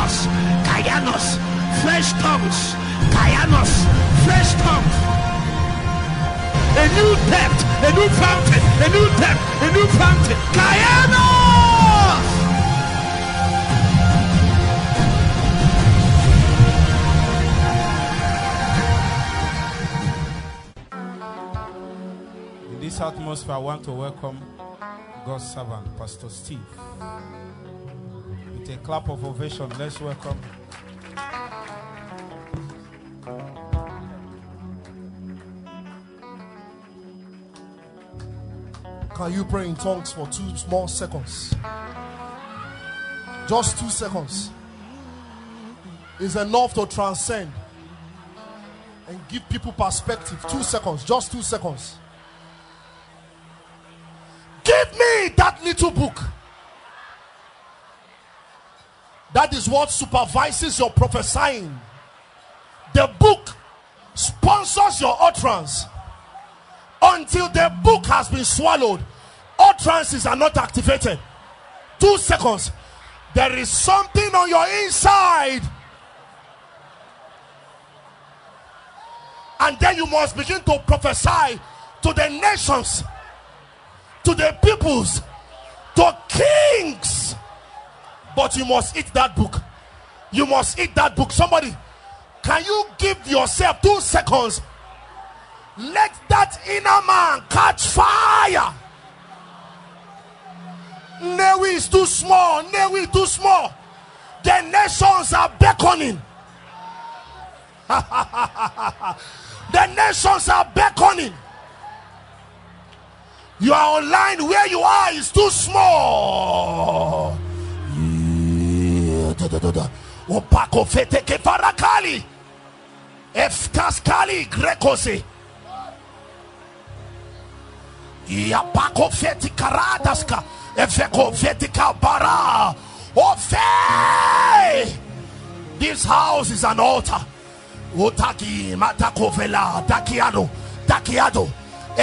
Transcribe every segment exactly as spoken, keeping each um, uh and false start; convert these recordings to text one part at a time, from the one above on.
Kayanos, Kayanos, fresh tongues, Kayanos, fresh tongues, a new depth, a new fountain, a new depth, a new fountain, Kayanos. In this atmosphere, I want to welcome God's servant, Pastor Steve. With a clap of ovation, let's welcome. Can you pray in tongues for two small seconds? Just two seconds is enough to transcend and give people perspective. Two seconds, just two seconds. Give me that little book that is what supervises your prophesying. The book sponsors your utterance. Until the book has been swallowed, utterances are not activated. Two seconds. There is something on your inside, and then you must begin to prophesy to the nations, to the peoples, to kings. But you must eat that book. You must eat that book. Somebody, can you give yourself two seconds? Let that inner man catch fire. Newi is too small. Newi is too small. The nations are beckoning. The nations are beckoning. You are online. Where you are is too small. Opako fete ke farakali, efkaskali grekose. Iapako fete karadaska, efeko fete kabara. Ofe. This house is an altar. Otaki matako vela takiado takiado. You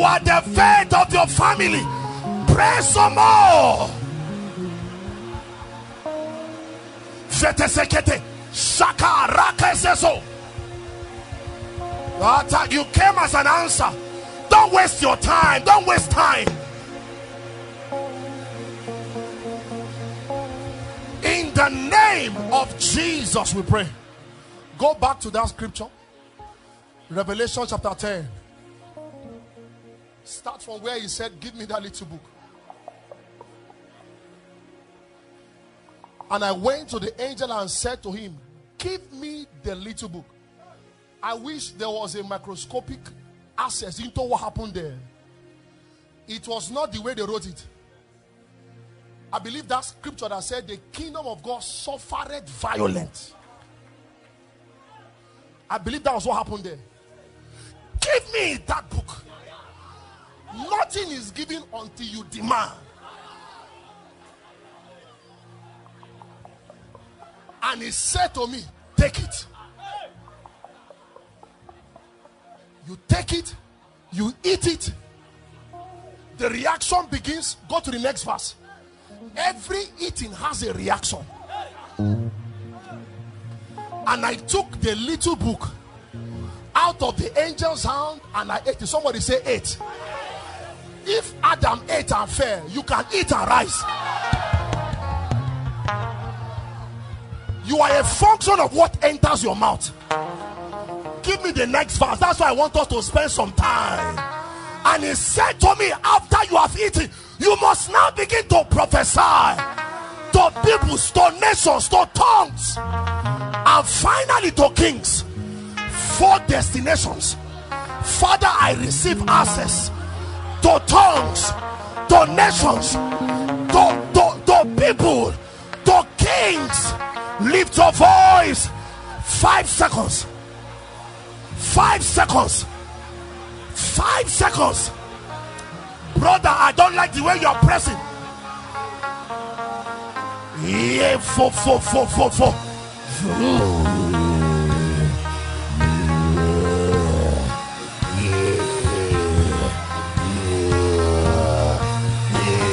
are the fate of your family. Pray some more. You came as an answer. Don't waste your time. Don't waste time. In the name of Jesus, we pray. Go back to that scripture. Revelation chapter ten. Start from where he said, give me that little book. And I went to the angel and said to him, give me the little book. I wish there was a microscopic access into what happened there. It was not the way they wrote it. I believe that scripture that said the kingdom of God suffered violence. I believe that was what happened there. Give me that book. Nothing is given until you demand. And he said to me, take it. You take it, you eat it. The reaction begins. Go to the next verse. Every eating has a reaction. And I took the little book out of the angel's hand and I ate it. Somebody say ate. If Adam ate and fell, you can eat and rise. You are a function of what enters your mouth. Give me the next verse. That's why I want us to spend some time. And he said to me, after you have eaten, you must now begin to prophesy to peoples, to nations, to tongues, and finally to kings. Four destinations. Father, I receive access to tongues, to nations, to, to, to people, to kings. Lift your voice. Five seconds. Five seconds. Five seconds. Brother, I don't like the way you are pressing. Yeah, for for for for for. Yeah, yeah, yeah,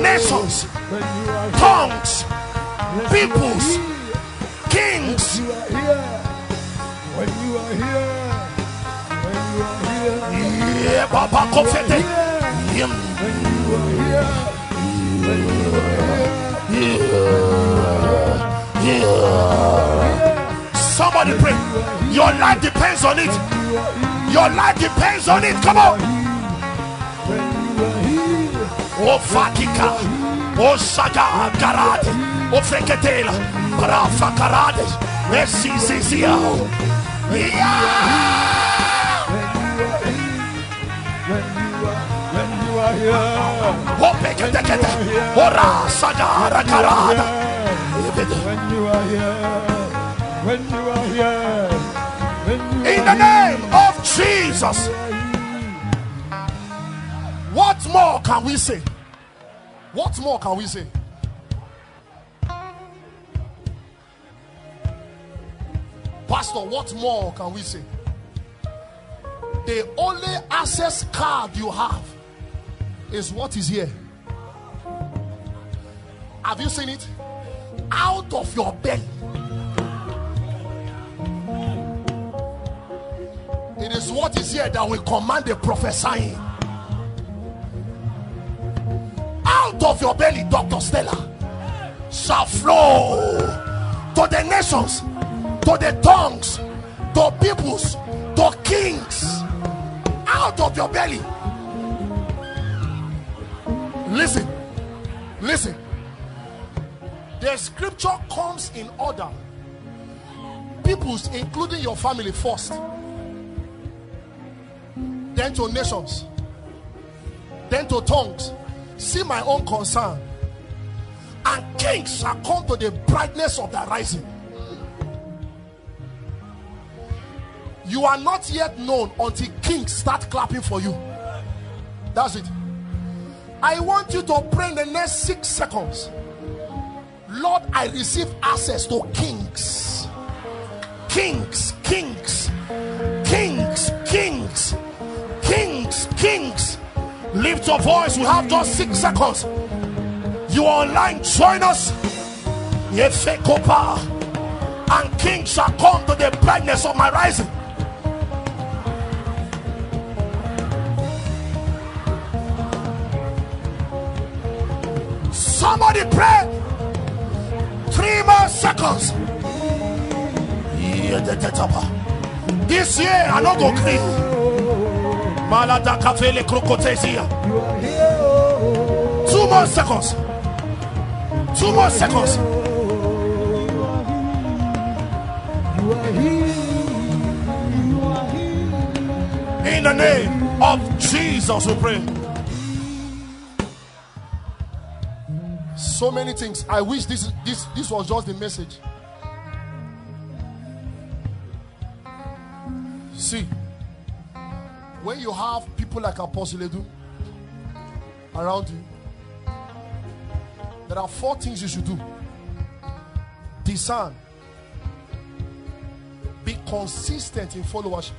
nations, tongues, peoples, kings. When you are here, when you are here, somebody pray. Your life depends on it. Your life depends on it. Come on. O Fatika, O Saga Karate, O Freketela, Brafa Karate, Messia. O Pekete, Ora Saga Karada. When you are here, when you are here, when you are here, in the name of Jesus. What more can we say? What more can we say? Pastor, what more can we say? The only access card you have is what is here. Have you seen it? Out of your belly. It is what is here that will command the prophesying. Out of your belly, Doctor Stella, shall flow to the nations, to the tongues, to peoples, to kings. Out of your belly. Listen, listen. The scripture comes in order. Peoples, including your family, first. Then to nations. Then to tongues. See my own concern, and kings shall come to the brightness of the rising. You are not yet known until kings start clapping for you. That's it. I want you to pray in the next six seconds. Lord, I receive access to kings, kings, kings, kings, kings, kings, kings. Lift your voice. We have just six seconds. You are online. Join us. And kings shall come to the brightness of my rising. Somebody pray. Three more seconds. This year, I'm not going to clean. Two more seconds. Two more seconds. In the name of Jesus, we pray. So many things. I wish this this this was just the message. See. When you have people like Apostle Edu around you, there are four things you should do. Discern. Be consistent in followership.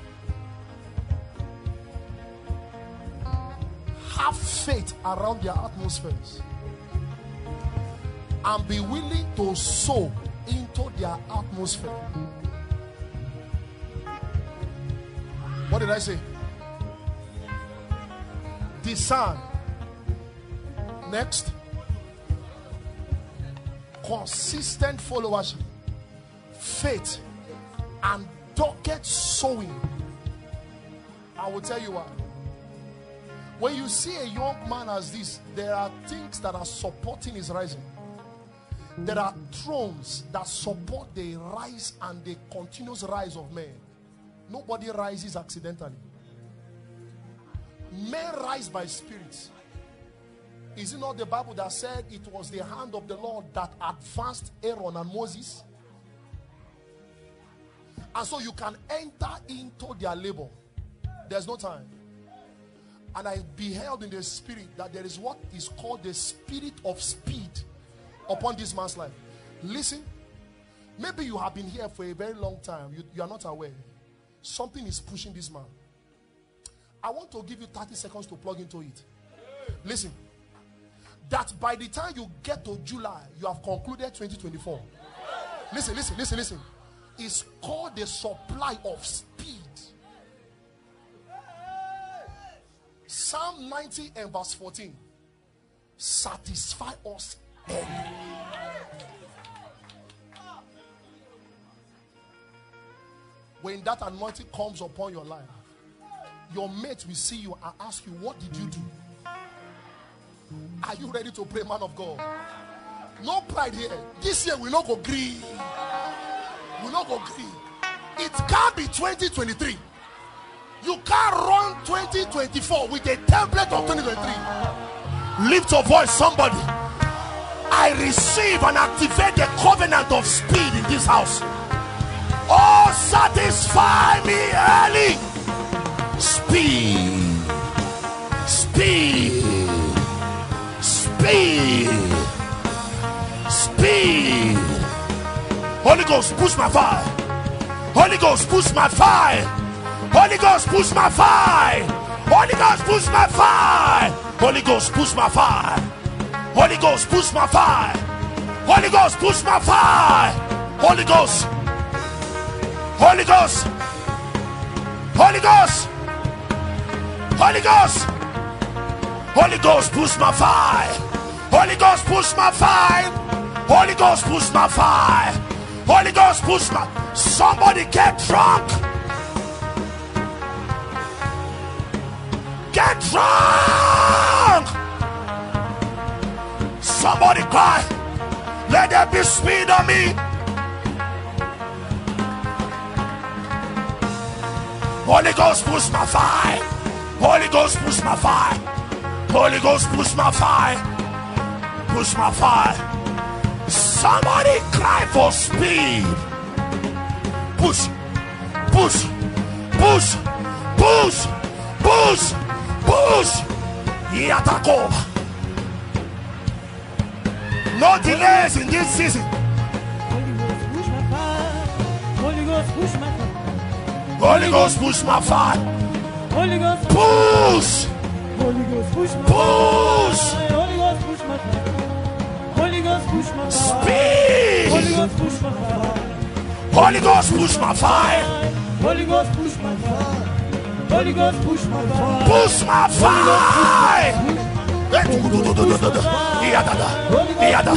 Have faith around their atmospheres. And be willing to sow into their atmosphere. What did I say? Discern. Next, consistent followership, faith, and dogged sowing. I will tell you what. When you see a young man as this, there are things that are supporting his rising. There are thrones that support the rise and the continuous rise of men. Nobody rises accidentally. Men rise by spirits. Is it not the Bible that said it was the hand of the Lord that advanced Aaron and Moses? And so you can enter into their labor. There's no time. And I beheld in the spirit that there is what is called the spirit of speed upon this man's life. Listen, Maybe you have been here for a very long time. You, you are not aware. Something is pushing this man. I want to give you thirty seconds to plug into it. Listen. That by the time you get to July, you have concluded twenty twenty-four. Listen, listen, listen, listen. It's called the supply of speed. Psalm ninety and verse fourteen. Satisfy us early. When that anointing comes upon your life, your mate will see you and ask you, what did you do? Are you ready to pray, man of God? No pride here. This year we not go green. We not go green. It can't be twenty twenty-three. You can't run twenty twenty-four with a template of twenty twenty-three. Lift your voice, somebody. I receive and activate the covenant of speed in this house. Oh, satisfy me early. Speed. Speed. Speed. Speed. Holy Ghost, push my fire. Holy Ghost, push my fire. Holy Ghost, push my fire. Holy Ghost, push my fire. Holy Ghost, push my fire. Holy Ghost, push my fire. Holy Ghost, push my fire. Holy Ghost. Holy Ghost. Holy Ghost. Holy Ghost. Holy Ghost, push my fire. Holy Ghost, push my fire. Holy Ghost, push my fire. Holy Ghost, push my. Somebody get drunk. Get drunk. Somebody cry. Let there be speed on me. Holy Ghost, push my fire. Holy Ghost, push my fire. Holy Ghost, push my fire. Push my fire. Somebody cry for speed. Push, push, push, push, push, push. Yatako. No delays in this season. Holy Ghost, push my fire. Holy Ghost, push my fire. Holy Ghost, push. Holy Ghost, push my fire. Push. Holy Ghost, push my fire. Holy Ghost, push my fire. Holy Ghost, push my fire. Holy Ghost, push my fire. Holy Ghost, push my fire. Holy Ghost, push my fire. Push my fire. Iada, iada.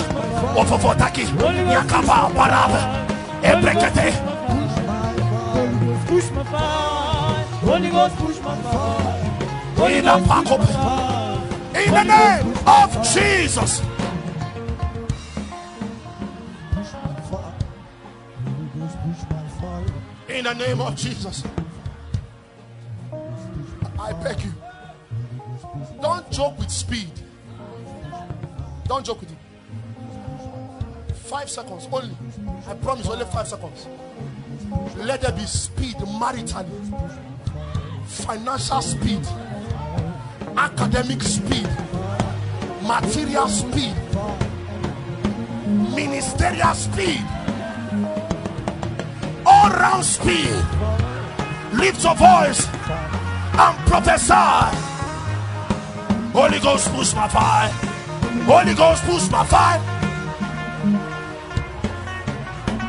Ofo fotaki. Yakaba paraba. Ebrekete. Push my fire. Holy Ghost, push my fire. In the pocket. In the name of Jesus. In the name of Jesus, I beg you, don't joke with speed. Don't joke with it. Five seconds only. I promise, only five seconds. Let there be speed maritally, financial speed, academic speed, material speed, ministerial speed. All round speed. Lift your voice and prophesy. Holy Ghost, push my fire. Holy Ghost, push my fire.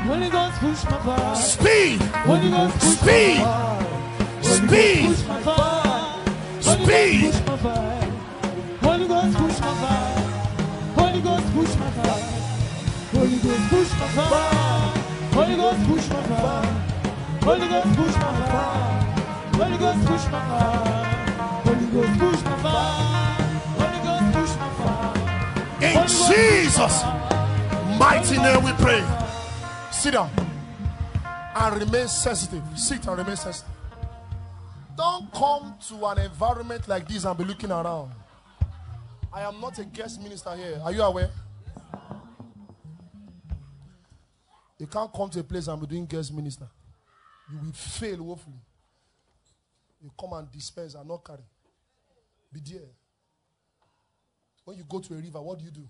Holy Ghost, push my fire. Speed. Holy Ghost, push speed. Speed. Speed. Holy Ghost, push my fire. Holy Ghost, push my fire. Holy Ghost, push my fire. Holy Ghost, push my fire. Holy Ghost, push my fire. Holy Ghost, push my fire. Holy Ghost, push my fire. Holy Ghost, push my fire. In Jesus' mighty name we pray. Sit down and remain sensitive. Sit and remain sensitive. Don't come to an environment like this and be looking around. I am not a guest minister here. Are you aware? You can't come to a place and be doing guest minister. You will fail woefully. You come and dispense and not carry. Be there. When you go to a river, what do you do?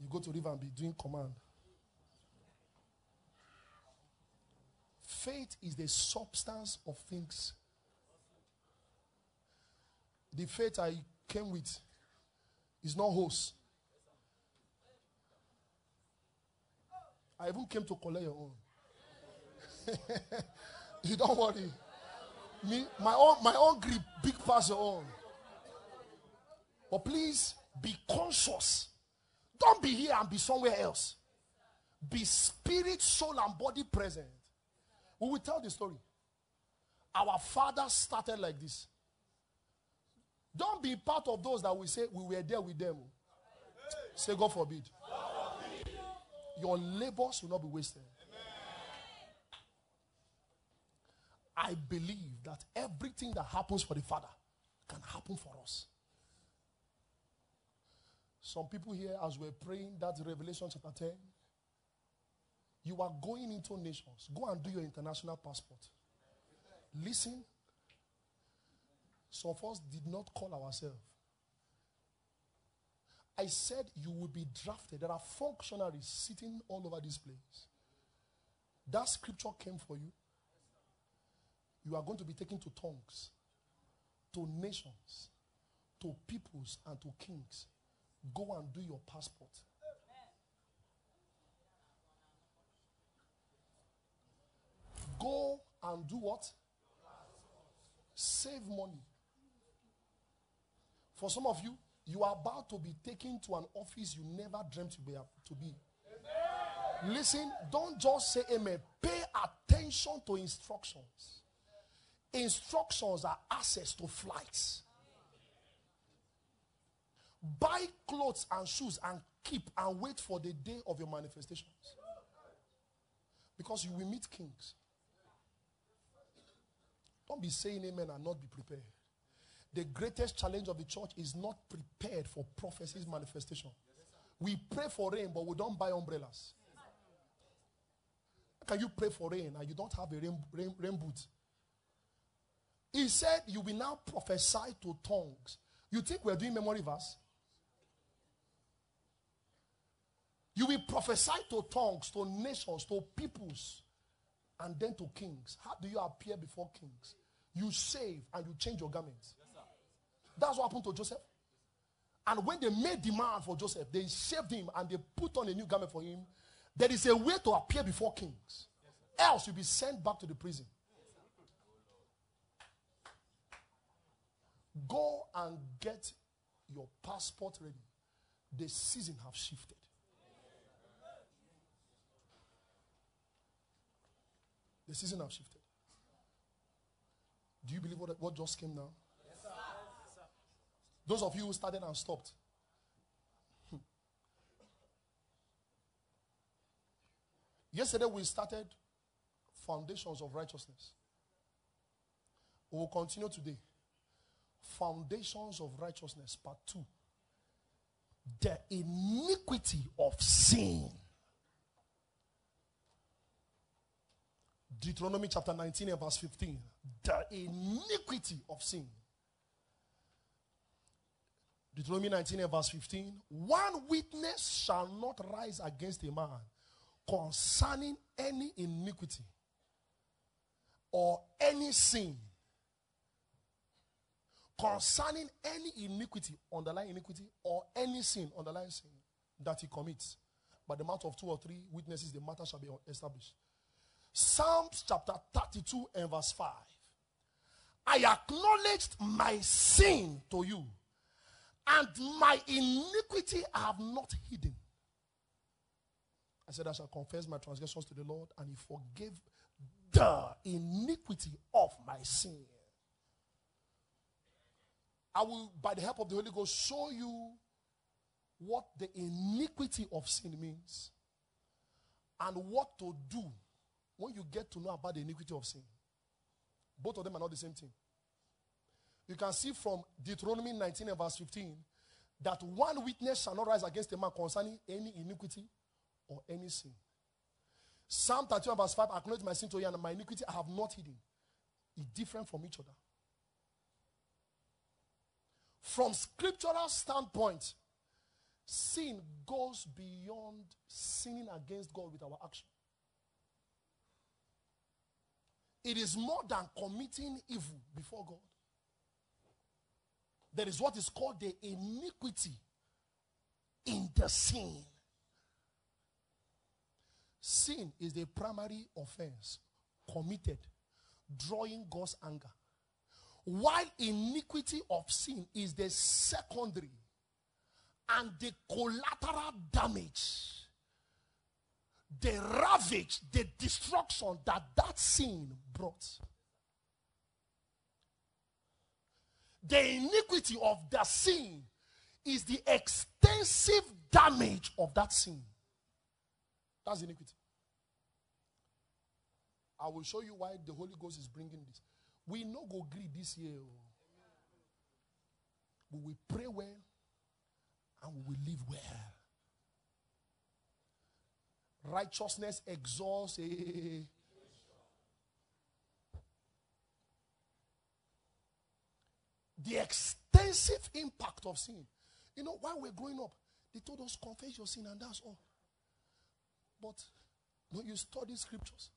You go to a river and be doing command. faith is the substance of things. The faith I came with is not hose. I even came to collect your own. You don't worry. Me, my own, my own grip, big past your own. But please be conscious. Don't be here and be somewhere else. Be spirit, soul, and body present. We will tell the story. Our father started like this. Don't be part of those that will say we were there with them. Say, God forbid. God forbid. Your labors will not be wasted. Amen. I believe that everything that happens for the Father can happen for us. Some people here, as we're praying, that's Revelation chapter ten. You are going into nations. Go and do your international passport. Listen. Some of us did not call ourselves. I said you will be drafted. There are functionaries sitting all over this place. That scripture came for you. You are going to be taken to tongues, to nations, to peoples, and to kings. Go and do your passport. Go and do what? Save money. For some of you, you are about to be taken to an office you never dreamt to be. To be. Amen. Listen, don't just say amen. Pay attention to instructions. Instructions are access to flights. Buy clothes and shoes and keep and wait for the day of your manifestations. Because you will meet kings. Don't be saying amen and not be prepared. The greatest challenge of the church is not prepared for prophecy's manifestation. We pray for rain, but we don't buy umbrellas. Can you pray for rain and you don't have a rain, rain, rain boot? He said, you will now prophesy to tongues. You think we're doing memory verse? You will prophesy to tongues, to nations, to peoples, and then to kings. How do you appear before kings? You save and you change your garments. Yes, sir. That's what happened to Joseph. And when they made demand for Joseph, they shaved him and they put on a new garment for him. There is a way to appear before kings. Yes, else you'll be sent back to the prison. Yes, go and get your passport ready. The season have shifted. The season have shifted. Do you believe what, what just came now? Yes, sir. Yes, sir. Those of you who started and stopped. Hmm. Yesterday we started foundations of righteousness. We will continue today. Foundations of righteousness, part two. The iniquity of sin. Deuteronomy chapter nineteen and verse fifteen. The iniquity of sin. Deuteronomy nineteen and verse fifteen. One witness shall not rise against a man concerning any iniquity or any sin. Concerning any iniquity, underlying iniquity, or any sin, underlying sin, that he commits. By the mouth of two or three witnesses, the matter shall be established. Psalms chapter thirty-two and verse five. I acknowledged my sin to you, and my iniquity I have not hidden. I said I shall confess my transgressions to the Lord, and he forgave the iniquity of my sin. I will, by the help of the Holy Ghost, show you what the iniquity of sin means and what to do when you get to know about the iniquity of sin. Both of them are not the same thing. You can see from Deuteronomy nineteen and verse fifteen that one witness shall not rise against a man concerning any iniquity or any sin. Psalm thirty-one verse five, I acknowledge my sin to you and my iniquity I have not hidden. It's different from each other. From scriptural standpoint, sin goes beyond sinning against God with our action. It is more than committing evil before God. There is what is called the iniquity in the sin. Sin is the primary offense committed, drawing God's anger. While iniquity of sin is the secondary and the collateral damage, the ravage, the destruction that that sin brought. The iniquity of the sin is the extensive damage of that sin. That's iniquity. I will show you why the Holy Ghost is bringing this. We no go gree this year. We will pray well and we will live well. Righteousness exalts a... The extensive impact of sin. You know, while we're growing up, they told us, confess your sin and that's all. But when you study scriptures,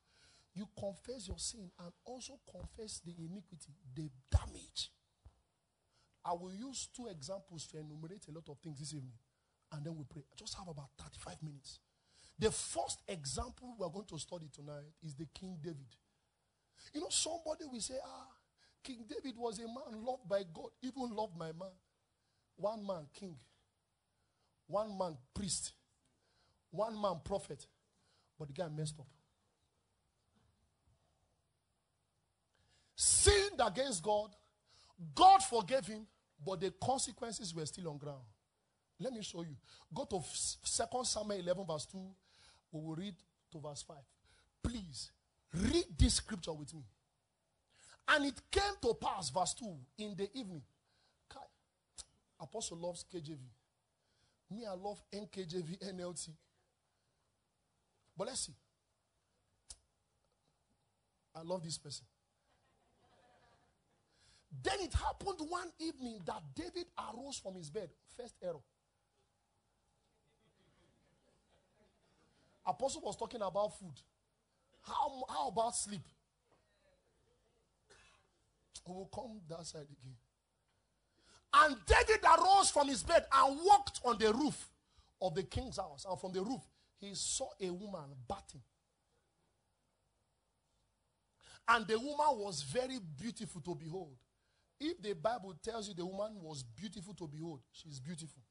you confess your sin and also confess the iniquity, the damage. I will use two examples to enumerate a lot of things this evening. And then we pray. I just have about thirty-five minutes. The first example we're going to study tonight is the King David. You know, somebody will say, ah, King David was a man loved by God, even loved by man. One man king, one man priest, one man prophet. But the guy messed up. Sinned against God. God forgave him, but the consequences were still on ground. Let me show you. Go to Second Samuel eleven verse two. We will read to verse five. Please, read this scripture with me. And it came to pass, verse two, in the evening. Apostle loves K J V. Me, I love N K J V, N L T. But let's see. I love this person. Then it happened one evening that David arose from his bed. First error. Apostle was talking about food. How, how about sleep? We will come that side again. And David arose from his bed and walked on the roof of the king's house. And from the roof, he saw a woman bathing. And the woman was very beautiful to behold. If the Bible tells you the woman was beautiful to behold, she's beautiful.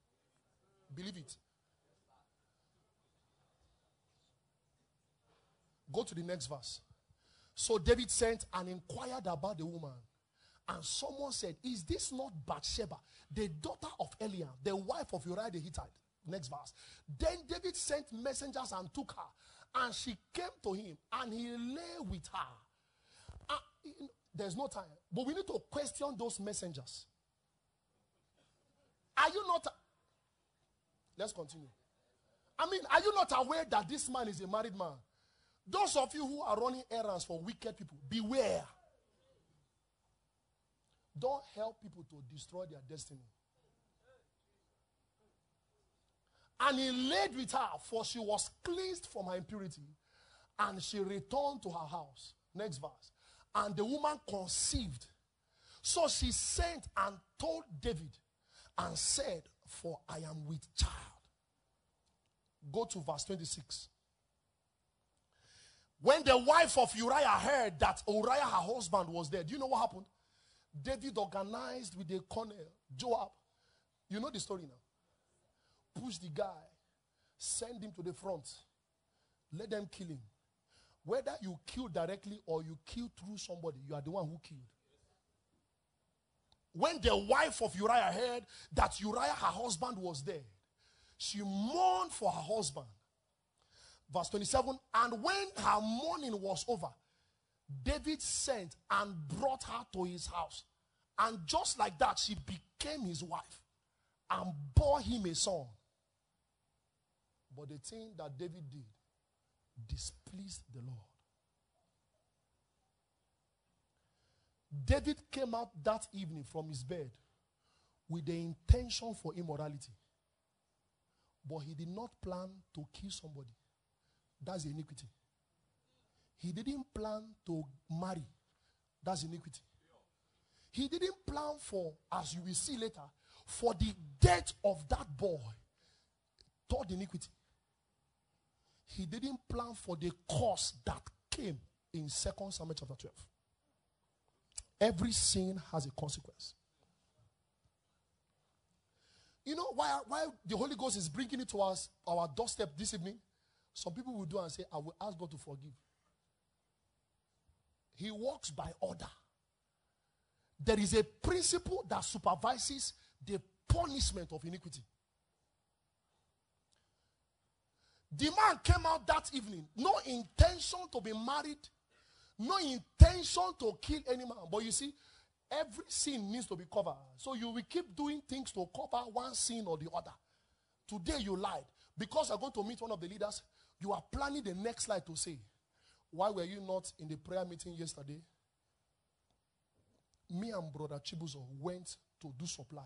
Believe it. Go to the next verse. So David sent and inquired about the woman. And someone said, is this not Bathsheba, the daughter of Eliam, the wife of Uriah the Hittite? Next verse. Then David sent messengers and took her. And she came to him and he lay with her. And there's no time. But we need to question those messengers. Are you not? Let's continue. I mean, are you not aware that this man is a married man? Those of you who are running errands for wicked people, beware. Don't help people to destroy their destiny. And he laid with her, for she was cleansed from her impurity, and she returned to her house. Next verse. And the woman conceived. So she sent and told David, and said, for I am with child. Go to verse twenty-six. When the wife of Uriah heard that Uriah, her husband, was dead, do you know what happened? David organized with the colonel, Joab. You know the story now. Push the guy. Send him to the front. Let them kill him. Whether you kill directly or you kill through somebody, you are the one who killed. When the wife of Uriah heard that Uriah, her husband, was dead, she mourned for her husband. Verse twenty-seven, and when her mourning was over, David sent and brought her to his house. And just like that, she became his wife and bore him a son. But the thing that David did displeased the Lord. David came out that evening from his bed with the intention for immorality. But he did not plan to kill somebody. That's iniquity. He didn't plan to marry. That's iniquity. He didn't plan for, as you will see later, for the death of that boy. Third iniquity. He didn't plan for the curse that came in Second Samuel chapter twelve. Every sin has a consequence. You know why, why the Holy Ghost is bringing it to us, our doorstep this evening? Some people will do and say, I will ask God to forgive. He walks by order. There is a principle that supervises the punishment of iniquity. The man came out that evening, no intention to be married, no intention to kill any man. But you see, every sin needs to be covered. So you will keep doing things to cover one sin or the other. Today you lied. Because I'm going to meet one of the leaders, you are planning the next slide to say, why were you not in the prayer meeting yesterday? Me and Brother Chibuzo went to do supply.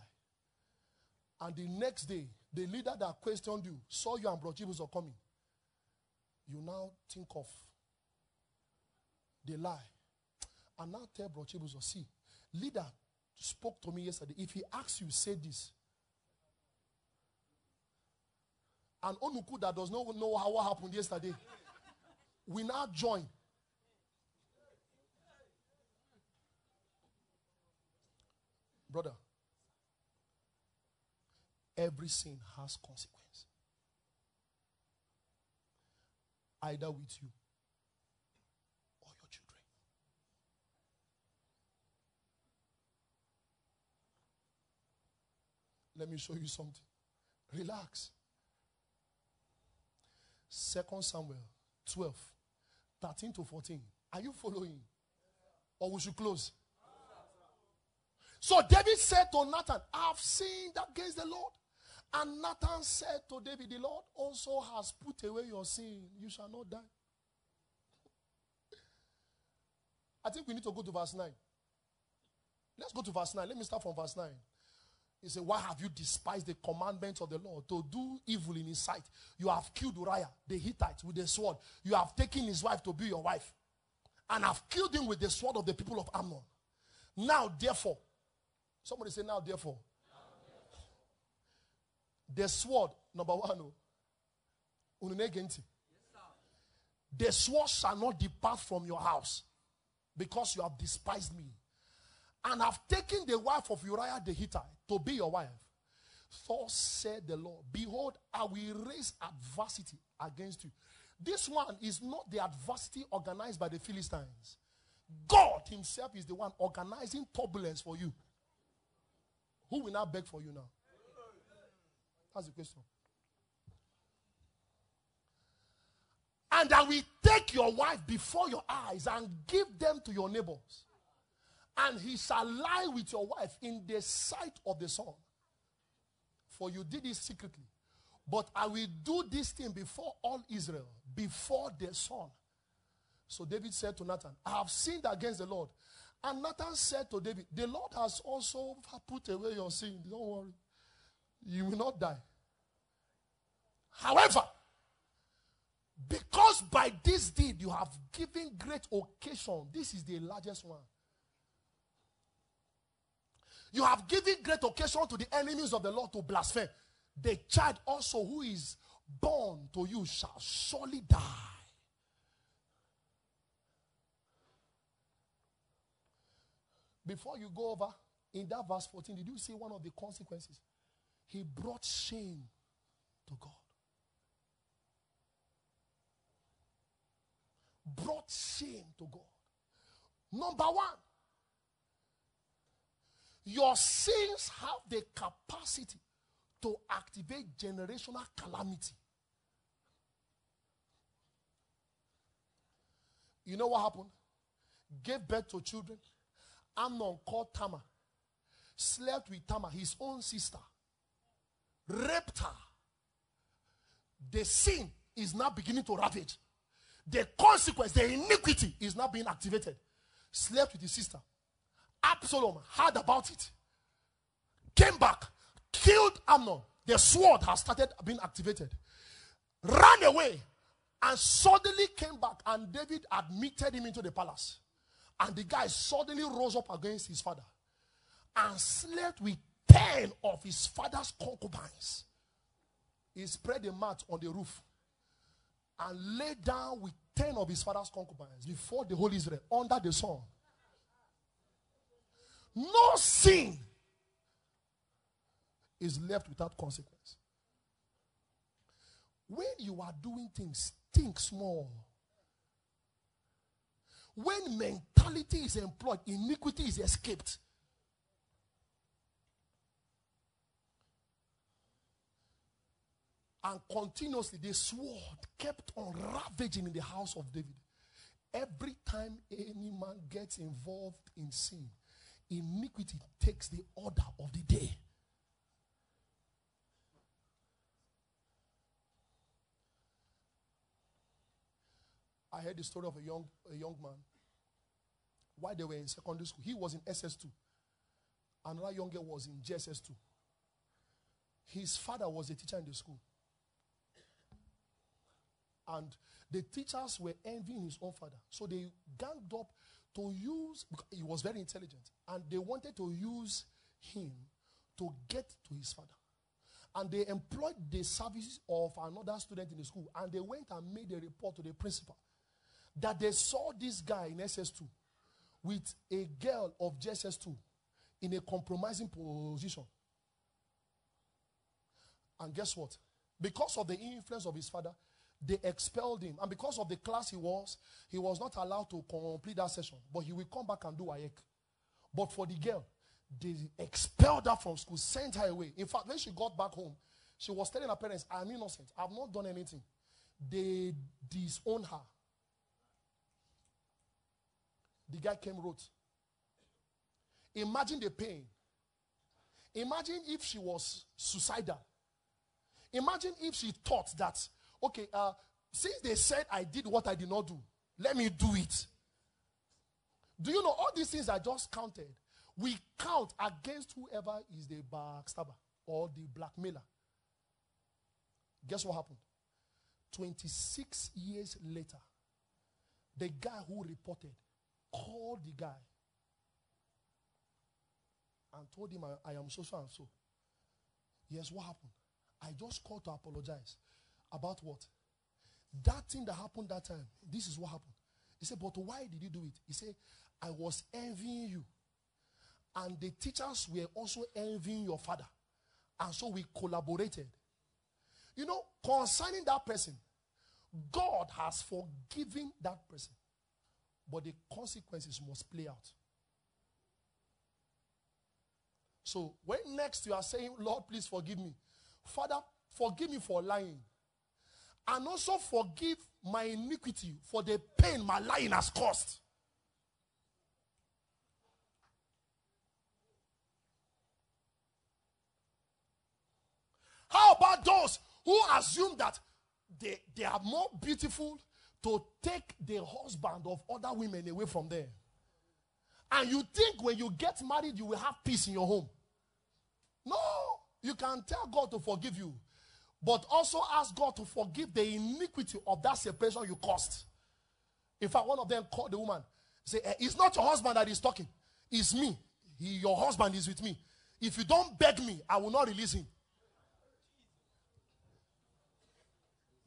And the next day, the leader that questioned you saw you and Brother Chibuzo coming. You now think of the lie. And now tell Brother Chibuzo, see, leader spoke to me yesterday. If he asks you, say this. And Onuku that does not know how what happened yesterday, we now join. Brother, every sin has consequence. Either with you or your children. Let me show you something. Relax. Second Samuel twelve, thirteen to fourteen. Are you following? Or we should close? So David said to Nathan, I've sinned against the Lord. And Nathan said to David, the Lord also has put away your sin. You shall not die. I think we need to go to verse nine. Let's go to verse nine. Let me start from verse nine. He said, why have you despised the commandments of the Lord to do evil in his sight? You have killed Uriah, the Hittite, with the sword. You have taken his wife to be your wife. And have killed him with the sword of the people of Amnon. Now, therefore, somebody say, now therefore. Now, therefore. The sword, number one, yes, the sword shall not depart from your house, because you have despised me, and have taken the wife of Uriah the Hittite to be your wife. Thus said the Lord, behold, I will raise adversity against you. This one is not the adversity organized by the Philistines. God himself is the one organizing turbulence for you. Who will now beg for you now? That's the question. And I will take your wife before your eyes and give them to your neighbors. And he shall lie with your wife in the sight of the sun. For you did it secretly. But I will do this thing before all Israel, before the sun. So David said to Nathan, I have sinned against the Lord. And Nathan said to David, the Lord has also put away your sin. Don't worry. You will not die. However, because by this deed you have given great occasion. This is the largest one. You have given great occasion to the enemies of the Lord to blaspheme. The child also who is born to you shall surely die. Before you go over, in that verse fourteen, did you see one of the consequences? He brought shame to God. Brought shame to God. Number one, your sins have the capacity to activate generational calamity. You know what happened? Gave birth to children. Amnon called Tamar, slept with Tamar, his own sister, raped her. The sin is now beginning to ravage. The consequence, the iniquity is now being activated. Slept with his sister. Absalom heard about it. Came back, killed Amnon. The sword has started being activated. Ran away and suddenly came back, and David admitted him into the palace. And the guy suddenly rose up against his father and slept with ten of his father's concubines. He spread a mat on the roof and lay down with ten of his father's concubines before the whole Israel under the sun. No sin is left without consequence. When you are doing things, think small. When mentality is employed, iniquity is escaped. And continuously, the sword kept on ravaging in the house of David. Every time any man gets involved in sin, iniquity takes the order of the day. I heard the story of a young, a young man. While they were in secondary school, he was in S S two. Another young girl was in J S S two. His father was a teacher in the school. And the teachers were envying his own father. So they ganged up to use, he was very intelligent, and they wanted to use him to get to his father. And they employed the services of another student in the school, and they went and made a report to the principal that they saw this guy in S S two with a girl of J S S two in a compromising position. And guess what? Because of the influence of his father, they expelled him. And because of the class he was, he was not allowed to complete that session. But he will come back and do WAEC. But for the girl, they expelled her from school, sent her away. In fact, when she got back home, she was telling her parents, I'm innocent. I've not done anything. They disowned her. The guy came wrote. Imagine the pain. Imagine if she was suicidal. Imagine if she thought that, okay, uh, since they said I did what I did not do, let me do it. Do you know all these things I just counted? We count against whoever is the backstabber or the blackmailer. Guess what happened? twenty-six years later, the guy who reported called the guy and told him, I, I am so, so and so. Yes, what happened? I just called to apologize. About what? That thing that happened that time, this is what happened. He said, but why did you do it? He said, I was envying you. And the teachers were also envying your father. And so we collaborated. You know, concerning that person, God has forgiven that person. But the consequences must play out. So when next you are saying, Lord, please forgive me. Father, forgive me for lying. And also forgive my iniquity for the pain my lying has caused. How about those who assume that they, they are more beautiful to take the husband of other women away from them? And you think when you get married, you will have peace in your home. No, you can tell God to forgive you. But also ask God to forgive the iniquity of that separation you caused. In fact, one of them called the woman. Say, it's not your husband that is talking. It's me. He, your husband is with me. If you don't beg me, I will not release him.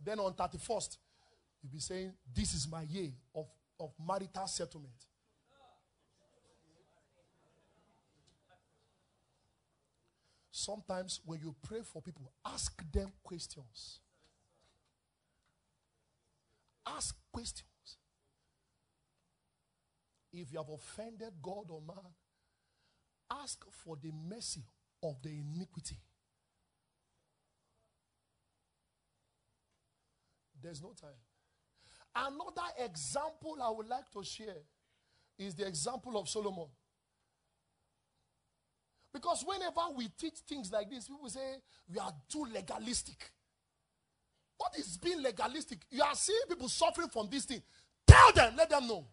Then on thirty-first, you'll be saying, this is my year of, of marital settlement. Sometimes when you pray for people, ask them questions. Ask questions. If you have offended God or man, ask for the mercy of the iniquity. There's no time. Another example I would like to share is the example of Solomon. Because whenever we teach things like this, people say, we are too legalistic. What is being legalistic? You are seeing people suffering from this thing. Tell them, let them know.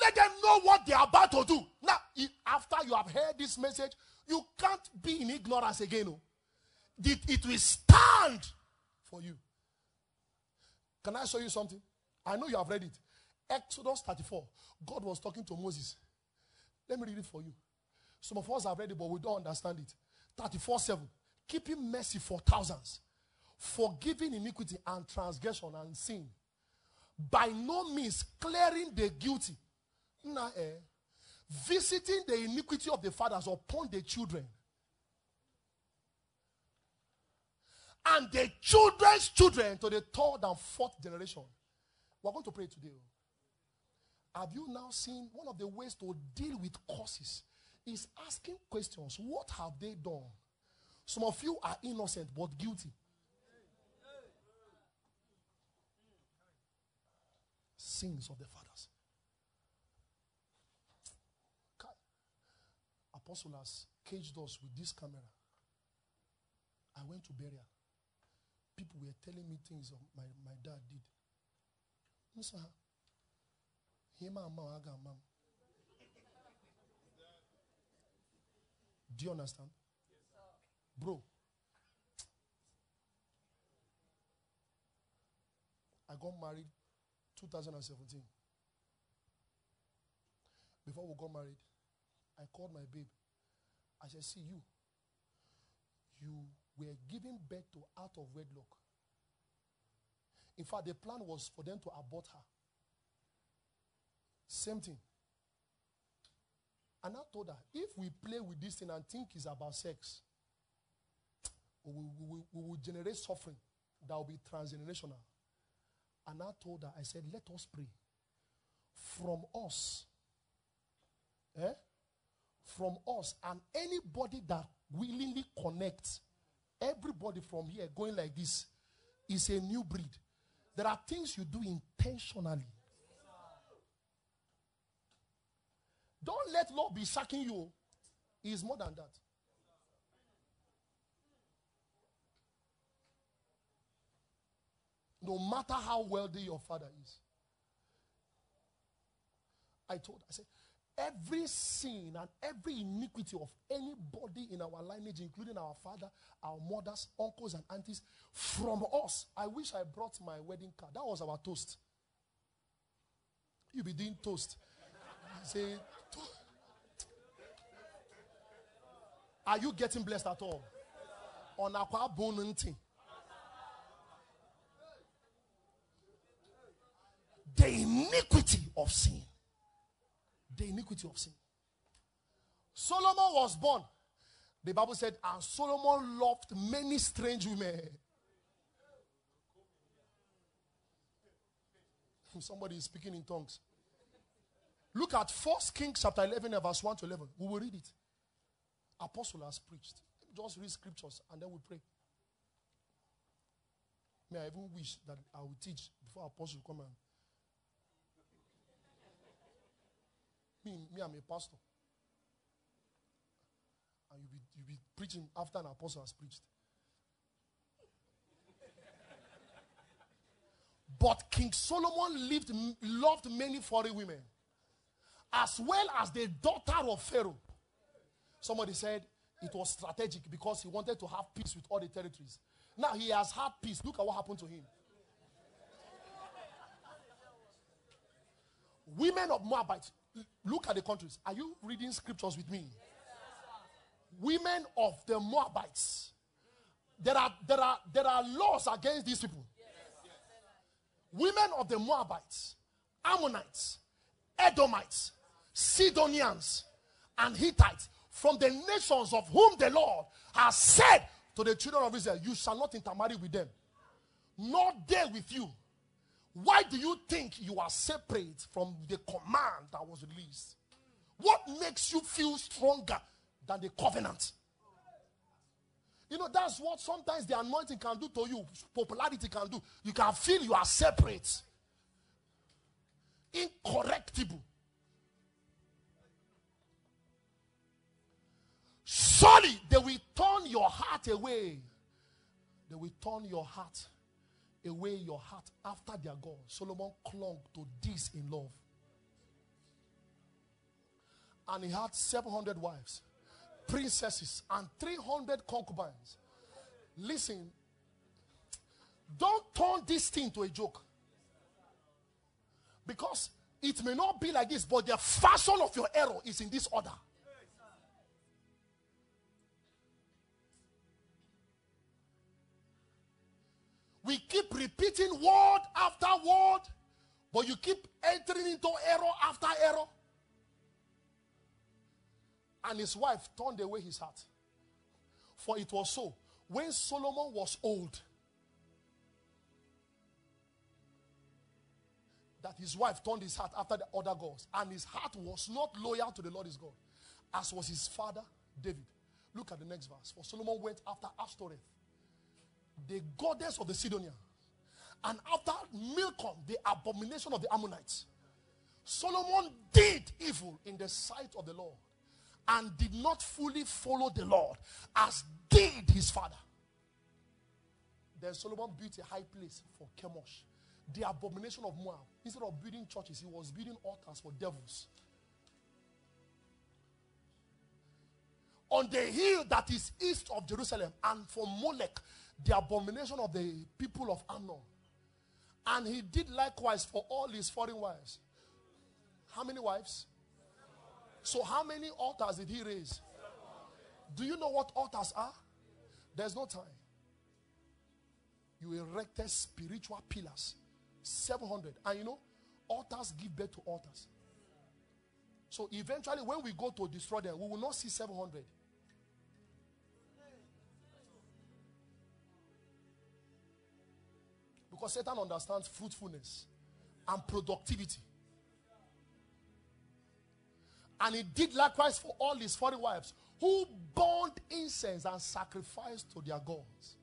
Let them know what they are about to do. Now, if, after you have heard this message, you can't be in ignorance again. No? It, it will stand for you. Can I show you something? I know you have read it. Exodus thirty-four. God was talking to Moses. Let me read it for you. Some of us have read it, but we don't understand it. thirty-four seven. Keeping mercy for thousands, forgiving iniquity and transgression and sin, by no means clearing the guilty, nah, eh, visiting the iniquity of the fathers upon the children, and the children's children to the third and fourth generation. We're going to pray today. Have you now seen one of the ways to deal with curses is asking questions? What have they done? Some of you are innocent but guilty. Sins of the fathers. Apostle has caged us with this camera. I went to burial. People were telling me things of my, my dad did. Do you understand? Bro, I got married two thousand seventeen. Before we got married, I called my babe. I said, see you, you were giving birth to out of wedlock. In fact, the plan was for them to abort her. Same thing. And I told her, if we play with this thing and think it's about sex, We, we, we will generate suffering that will be transgenerational. And I told her, I said, let us pray. From us, eh? From us, and anybody that willingly connects, everybody from here going like this is a new breed. There are things you do intentionally. Don't let love be shacking you. It's more than that. No matter how wealthy your father is. I told her, I said, every sin and every iniquity of anybody in our lineage, including our father, our mothers, uncles, and aunties, from us. I wish I brought my wedding card. That was our toast. You be doing toast. Say, to are you getting blessed at all? On aqua bonanti. The iniquity of sin. The iniquity of sin. Solomon was born. The Bible said, and Solomon loved many strange women. Somebody is speaking in tongues. Look at First Kings chapter eleven, verse one to eleven. We will read it. Apostle has preached. Just read scriptures and then we pray. May I even wish that I will teach before Apostle come and Me, me, I'm a pastor. And you'll be, you'll be preaching after an apostle has preached. But King Solomon lived, loved many foreign women, as well as the daughter of Pharaoh. Somebody said it was strategic because he wanted to have peace with all the territories. Now he has had peace. Look at what happened to him. Women of Moabite. Look at the countries. Are you reading scriptures with me? Yes, women of the Moabites. There are, there are, there are laws against these people. Yes, yes. Women of the Moabites, Ammonites, Edomites, Sidonians, and Hittites, from the nations of whom the Lord has said to the children of Israel, you shall not intermarry with them, nor they with you. Why do you think you are separate from the command that was released? What makes you feel stronger than the covenant? You know, that's what sometimes the anointing can do to you. Popularity can do. You can feel you are separate. Incorrectible. Surely they will turn your heart away. They will turn your heart away your heart after their God. Solomon clung to this in love. And he had seven hundred wives, princesses, and three hundred concubines. Listen, Don't turn this thing to a joke. Because it may not be like this, but the fashion of your arrow is in this order. We keep repeating word after word, but you keep entering into arrow after arrow. And his wife turned away his heart. For it was so, when Solomon was old, that his wife turned his heart after the other gods. And his heart was not loyal to the Lord his God, as was his father David. Look at the next verse. For Solomon went after Ashtoreth, the goddess of the Sidonians, and after Milcom, the abomination of the Ammonites. Solomon did evil in the sight of the Lord, and did not fully follow the Lord, as did his father. Then Solomon built a high place for Chemosh, the abomination of Moab. Instead of building churches, he was building altars for devils. On the hill that is east of Jerusalem, and for Molech, the abomination of the people of Amnon. And he did likewise for all his foreign wives. How many wives? So how many altars did he raise? Do you know what altars are? There's no time. You erected spiritual pillars. seven hundred. And you know, altars give birth to altars. So eventually when we go to destroy them, we will not see seven hundred. Because Satan understands fruitfulness and productivity. And he did likewise for all his foreign wives, who burned incense and sacrificed to their gods.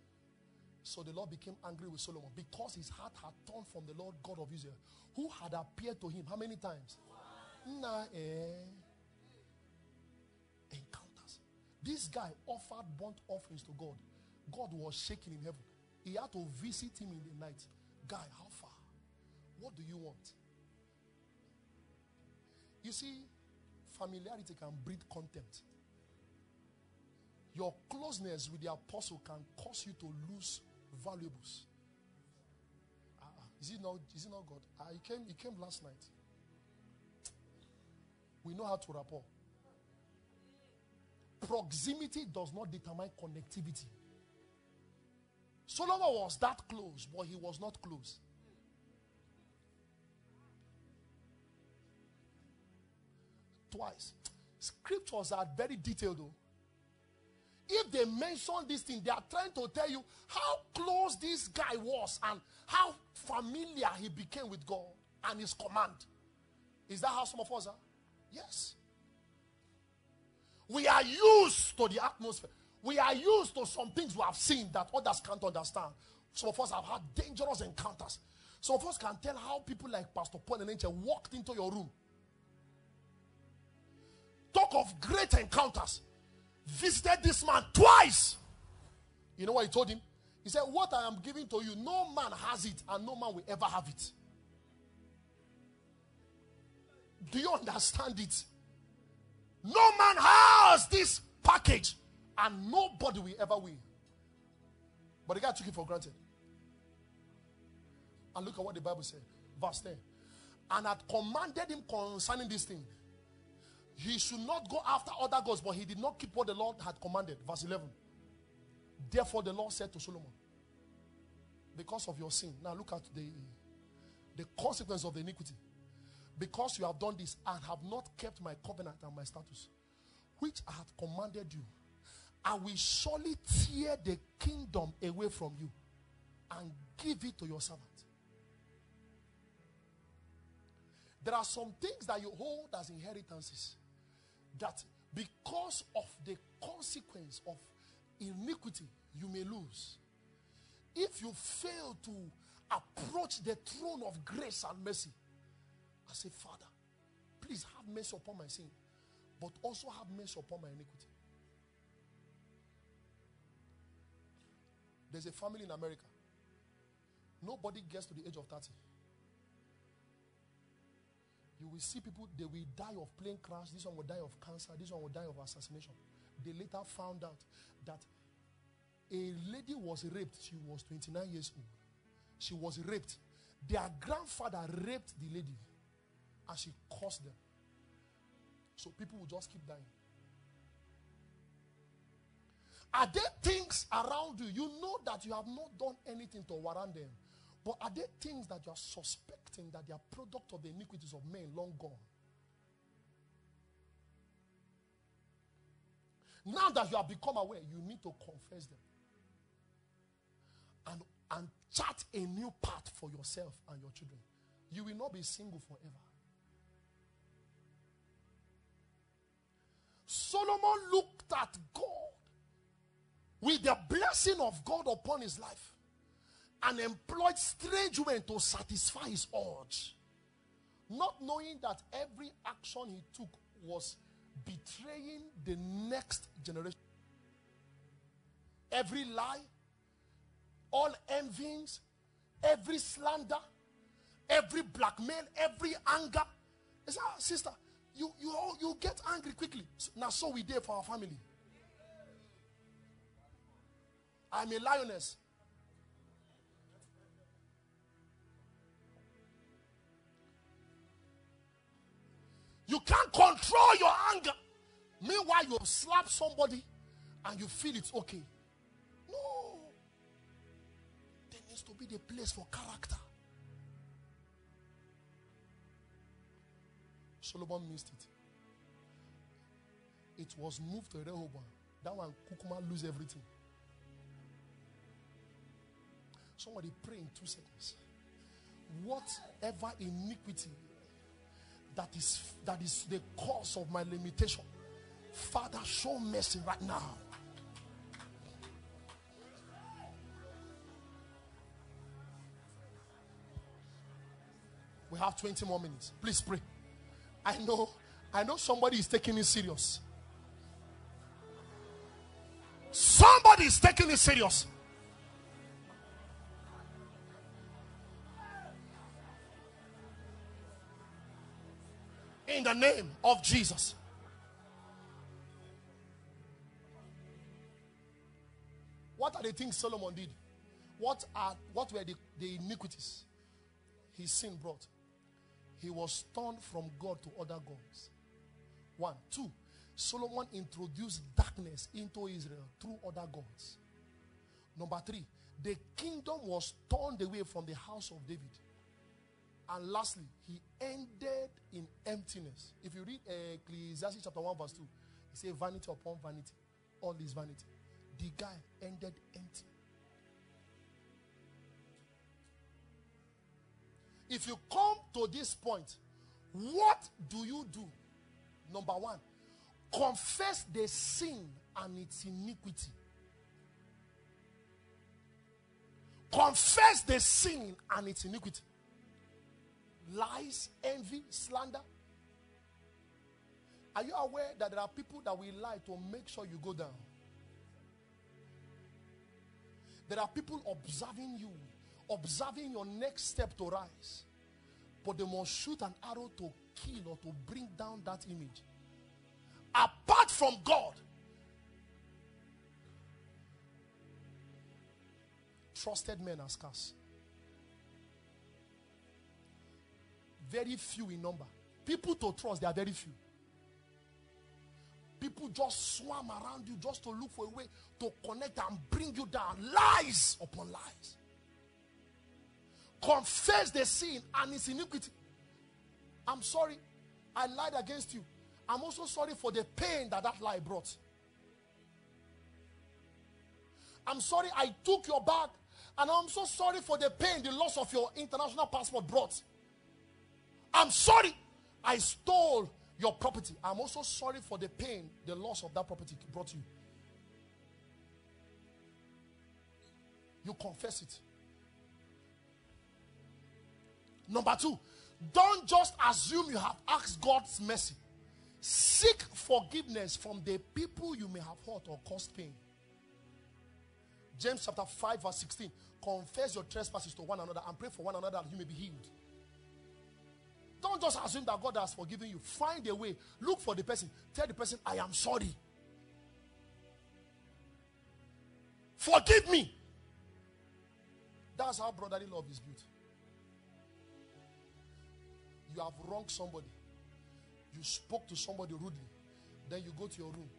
So the Lord became angry with Solomon, because his heart had turned from the Lord God of Israel, who had appeared to him how many times? Nah, eh. Encounters. This guy offered burnt offerings to God. God was shaking in heaven. He had to visit him in the night. Guy, how far? What do you want? You see, familiarity can breed contempt. Your closeness with the apostle can cause you to lose valuables. Uh, is it not, is it not God? Uh, he, came, he came last night. We know how to rapport. Proximity does not determine connectivity. Solomon was that close, but he was not close. Twice. Scriptures are very detailed though. If they mention this thing, they are trying to tell you how close this guy was and how familiar he became with God and his command. Is that how some of us are? Yes. We are used to the atmosphere. We are used to some things we have seen that others can't understand. Some of us have had dangerous encounters. Some of us can tell how people like Pastor Paul and Angel walked into your room. Talk of great encounters. Visited this man twice. You know what he told him? He said, what I am giving to you, no man has it and no man will ever have it. Do you understand it? No man has this package and nobody will ever win. But the guy took it for granted. And look at what the Bible said. Verse ten. And had commanded him concerning this thing. He should not go after other gods, but he did not keep what the Lord had commanded. Verse eleven. Therefore the Lord said to Solomon, because of your sin. Now look at the, the consequence of the iniquity. Because you have done this and have not kept my covenant and my statutes, which I had commanded you, I will surely tear the kingdom away from you and give it to your servant. There are some things that you hold as inheritances, that because of the consequence of iniquity, you may lose. If you fail to approach the throne of grace and mercy, I say, Father, please have mercy upon my sin, but also have mercy upon my iniquity. There's a family in America. Nobody gets to the age of thirty. You will see people, they will die of plane crash. This one will die of cancer. This one will die of assassination. They later found out that a lady was raped. She was twenty-nine years old. She was raped. Their grandfather raped the lady, and she cursed them. So people will just keep dying. Are there things around you? You know that you have not done anything to warrant them. But are there things that you are suspecting that they are product of the iniquities of men long gone? Now that you have become aware, you need to confess them. And, and chart a new path for yourself and your children. You will not be single forever. Solomon looked at God with the blessing of God upon his life and employed strange women to satisfy his urge, not knowing that every action he took was betraying the next generation. Every lie, all envyings, every slander, every blackmail, every anger. It's, ah, sister, you, you, you get angry quickly. Now so we did for our family. I'm a lioness. You can't control your anger. Meanwhile, you slap somebody and you feel it's okay. No. There needs to be the place for character. Solomon missed it. It was moved to Rehoboam. That one, Kukuma lose everything. Somebody pray in two seconds. Whatever iniquity that is that is the cause of my limitation, Father, show mercy right now. We have twenty more minutes. Please pray. I know, I know somebody is taking it serious. Somebody is taking it serious. In the name of Jesus. What are the things Solomon did? What are what were the, the iniquities his sin brought? He was turned from God to other gods. One. Two, Solomon introduced darkness into Israel through other gods. Number three, the kingdom was turned away from the house of David. And lastly, he ended in emptiness. If you read Ecclesiastes chapter one verse two, he says vanity upon vanity, all is vanity. The guy ended empty. If you come to this point, what do you do? Number one, confess the sin and its iniquity. Confess the sin and its iniquity. Lies, envy, slander. Are you aware that there are people that will lie to make sure you go down? There are people observing you, observing your next step to rise, but they must shoot an arrow to kill or to bring down that image. Apart from God, trusted men are scarce. Very few in number. People to trust, they are very few. People just swarm around you just to look for a way to connect and bring you down. Lies upon lies. Confess the sin and its iniquity. I'm sorry, I lied against you. I'm also sorry for the pain that that lie brought. I'm sorry I took your bag, and I'm so sorry for the pain the loss of your international passport brought. I'm sorry I stole your property. I'm also sorry for the pain the loss of that property brought you. You confess it. Number two, don't just assume you have asked God's mercy. Seek forgiveness from the people you may have hurt or caused pain. James chapter five verse sixteen. Confess your trespasses to one another and pray for one another that you may be healed. Don't just assume that God has forgiven you. Find a way. Look for the person. Tell the person, I am sorry. Forgive me. That's how brotherly love is built. You have wronged somebody. You spoke to somebody rudely. Then you go to your room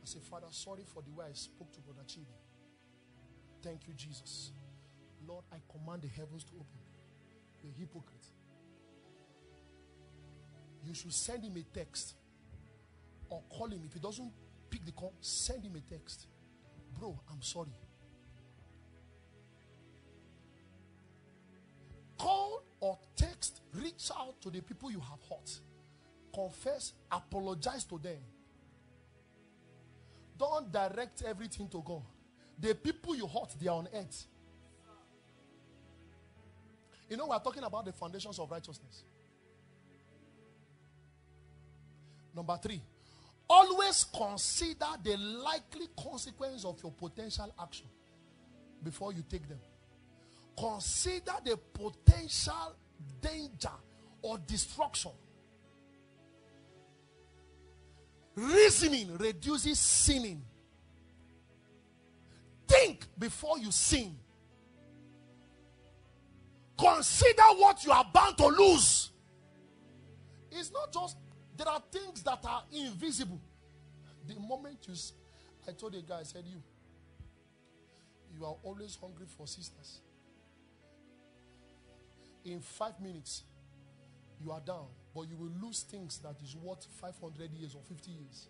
and say, Father, sorry for the way I spoke to Brother Chibu. Thank you, Jesus. Lord, I command the heavens to open. You're a hypocrite. You should send him a text or call him. If he doesn't pick the call, send him a text. Bro, I'm sorry. Call or text, reach out to the people you have hurt. Confess, apologize to them. Don't direct everything to God. The people you hurt, they are on earth. You know, we are talking about the foundations of righteousness. Number three, always consider the likely consequence of your potential action before you take them. Consider the potential danger or destruction. Reasoning reduces sinning. Think before you sin. Consider what you are bound to lose. It's not just, there are things that are invisible. The moment you, I told a guy, I said, you, you are always hungry for sisters. In five minutes, you are down, but you will lose things that is worth five hundred years or fifty years.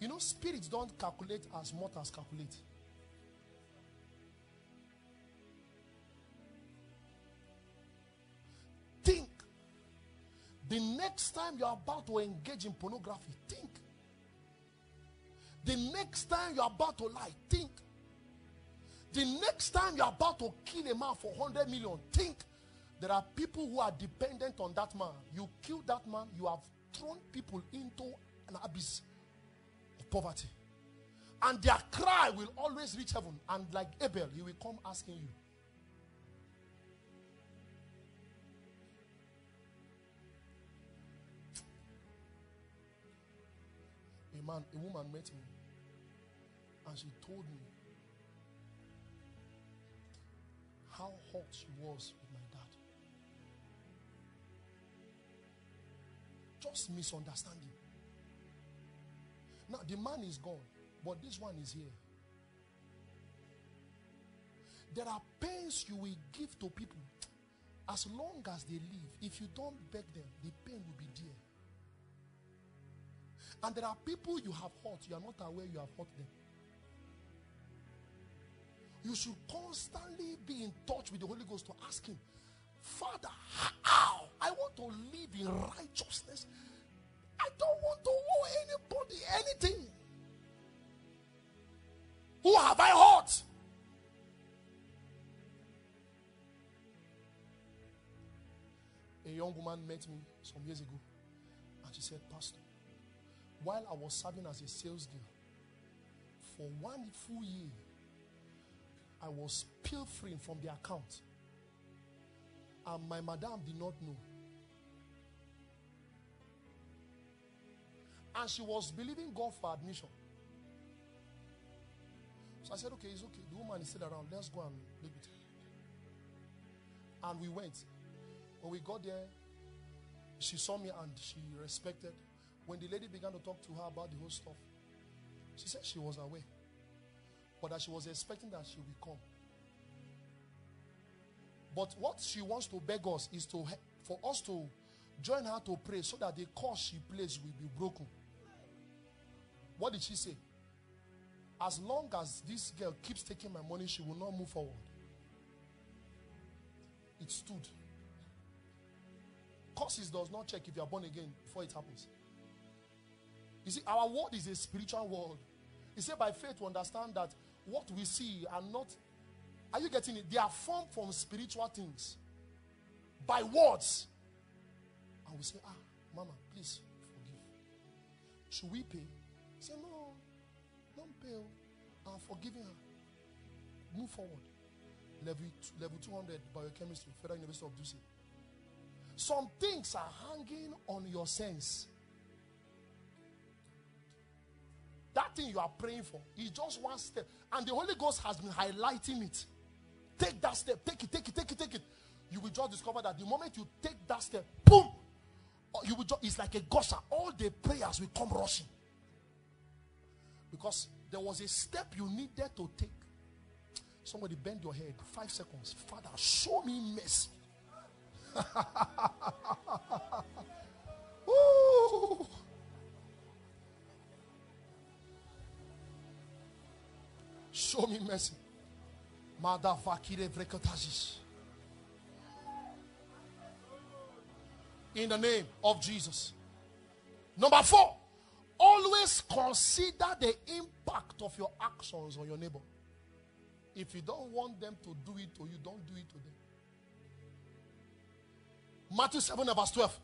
You know, spirits don't calculate as much as calculate. Think. The next time you are about to engage in pornography, think. The next time you are about to lie, think. The next time you are about to kill a man for one hundred million, think. There are people who are dependent on that man. You kill that man, you have thrown people into an abyss of poverty. And their cry will always reach heaven. And like Abel, he will come asking you. A man, a woman met me, and she told me how hot she was with my dad. Just misunderstanding. Now the man is gone, but this one is here. There are pains you will give to people. As long as they live, if you don't beg them, the pain will be there. And there are people you have hurt, you are not aware you have hurt them. You should constantly be in touch with the Holy Ghost to ask him, Father, how? I want to live in righteousness. I don't want to owe anybody anything. Who have I hurt? A young woman met me some years ago, and she said, Pastor, while I was serving as a sales girl, for one full year, I was pilfering from the account. And my madam did not know. And she was believing God for admission. So I said, okay, it's okay. The woman is still around. Let's go and live with her. And we went. When we got there, she saw me and she respected. When the lady began to talk to her about the whole stuff, she said she was aware, but that she was expecting that she will come. But what she wants to beg us is to for us to join her to pray so that the cause she plays will be broken. What did she say? As long as this girl keeps taking my money, she will not move forward. It stood. Causes does not check if you are born again before it happens. You see, our world is a spiritual world. He said by faith to understand that what we see are not, are you getting it? They are formed from spiritual things. By words. And we say, ah, Mama, please forgive. Should we pay? He said, no, don't pay. I'm forgiving her. Move forward. Level, level two hundred biochemistry, Federal University of Douala. Some things are hanging on your sense. That thing you are praying for is just one step. And the Holy Ghost has been highlighting it. Take that step. Take it, take it, take it, take it. You will just discover that the moment you take that step, boom, you will just, it's like a gusher. All the prayers will come rushing. Because there was a step you needed to take. Somebody bend your head. Five seconds. Father, show me mercy. Ooh. Show me mercy. Mada vakire vrekotazis. In the name of Jesus. Number four. Always consider the impact of your actions on your neighbor. If you don't want them to do it to you, don't do it to them. Matthew seven verse twelve.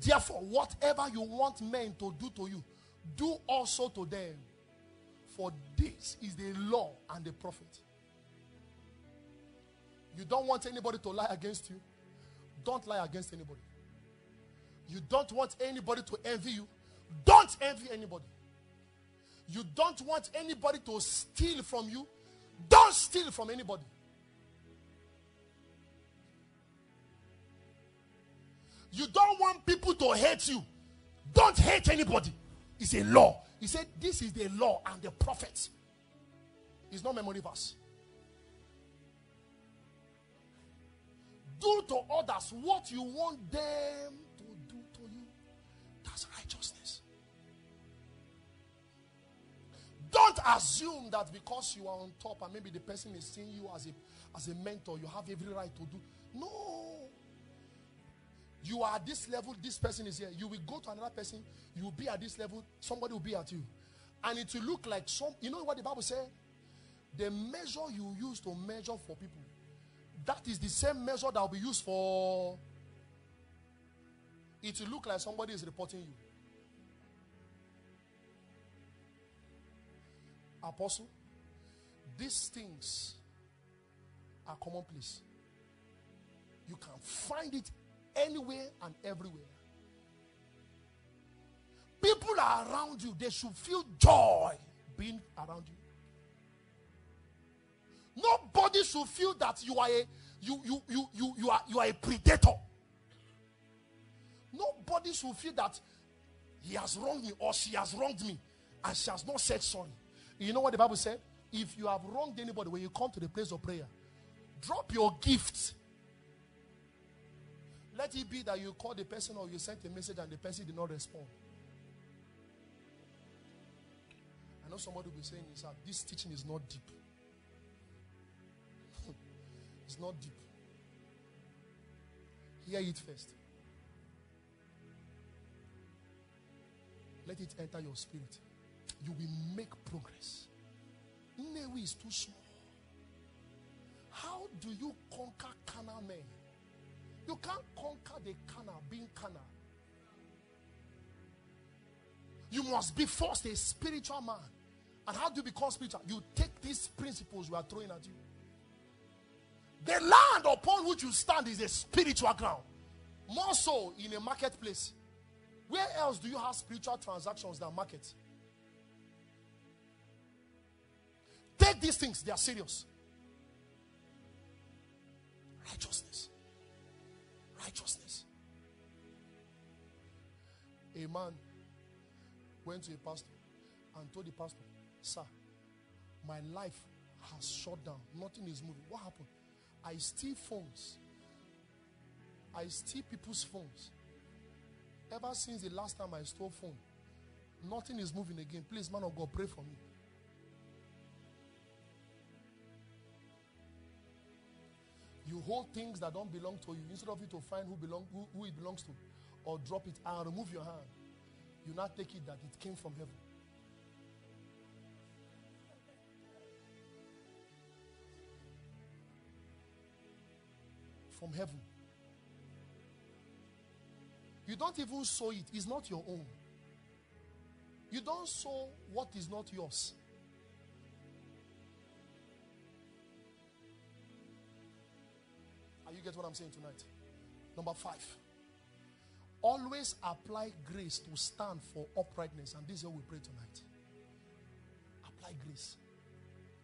Therefore, whatever you want men to do to you, do also to them. For this is the law and the prophet. You don't want anybody to lie against you. Don't lie against anybody. You don't want anybody to envy you. Don't envy anybody. You don't want anybody to steal from you. Don't steal from anybody. You don't want people to hate you. Don't hate anybody. It's a law. He said, this is the law and the prophets. It's not memory verse. Do to others what you want them to do to you. That's righteousness. Don't assume that because you are on top and maybe the person is seeing you as a, as a mentor, you have every right to do. No. You are at this level, this person is here. You will go to another person, you will be at this level, somebody will be at you. And it will look like some, you know what the Bible says? The measure you use to measure for people, that is the same measure that will be used for. It will look like somebody is reporting you. Apostle, these things are commonplace. You can find it anywhere and everywhere. People are around you. They should feel joy being around you. Nobody should feel that you are a you you you you you are you are a predator. Nobody should feel that he has wronged me or she has wronged me and she has not said sorry. You know what the Bible said? If you have wronged anybody, when you come to the place of prayer, drop your gifts. Let it be that you call the person or you sent a message and the person did not respond. I know somebody will be saying, this teaching is not deep. It's not deep. Hear it first. Let it enter your spirit. You will make progress. Nnewi is too small. How do you conquer carnal men? You can't conquer the carnal being carnal. You must be first a spiritual man. And how do you become spiritual? You take these principles we are throwing at you. The land upon which you stand is a spiritual ground. More so in a marketplace. Where else do you have spiritual transactions than market? Take these things, they are serious. Righteousness. Righteousness. A man went to a pastor and told the pastor, sir, my life has shut down. Nothing is moving. What happened? I steal phones. I steal people's phones. Ever since the last time I stole phone, nothing is moving again. Please, man of God, pray for me. You hold things that don't belong to you. Instead of you to find who belong, who, who it belongs to, or drop it and remove your hand, you now take it that it came from heaven. From heaven. You don't even sow it. It's not your own. You don't sow what is not yours. You get what I'm saying tonight? Number five. Always apply grace to stand for uprightness. And this is how we pray tonight. Apply grace.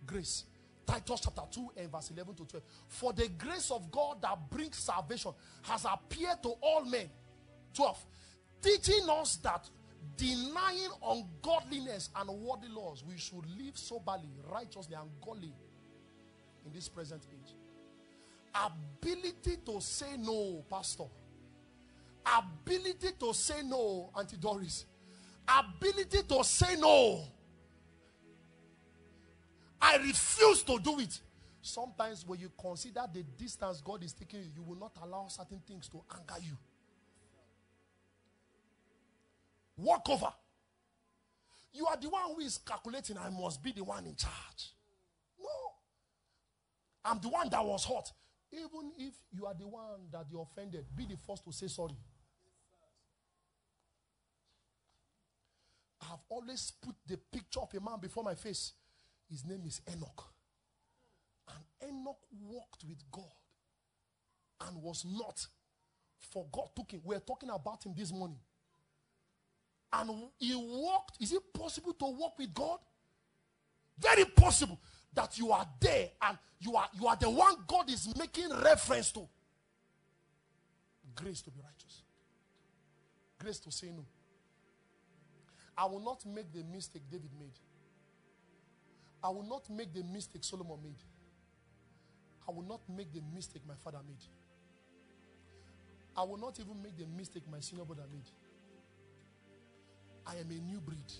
Grace. Titus chapter two and verse eleven to twelve. For the grace of God that brings salvation has appeared to all men. twelve. Teaching us that denying ungodliness and worldly laws, we should live soberly, righteously, and godly in this present age. Ability to say no, Pastor. Ability to say no, Auntie Doris. Ability to say no. I refuse to do it. Sometimes when you consider the distance God is taking you, you will not allow certain things to anger you. Walk over. You are the one who is calculating, I must be the one in charge. No. I'm the one that was hurt. Even if you are the one that you offended, be the first to say sorry. I have always put the picture of a man before my face. His name is Enoch. And Enoch walked with God and was not. For God took him. We are talking about him this morning. And he walked. Is it possible to walk with God? Very possible that you are there and you are, you are the one God is making reference to. Grace to be righteous. Grace to say no. I will not make the mistake David made. I will not make the mistake Solomon made. I will not make the mistake my father made. I will not even make the mistake my senior brother made. I am a new breed.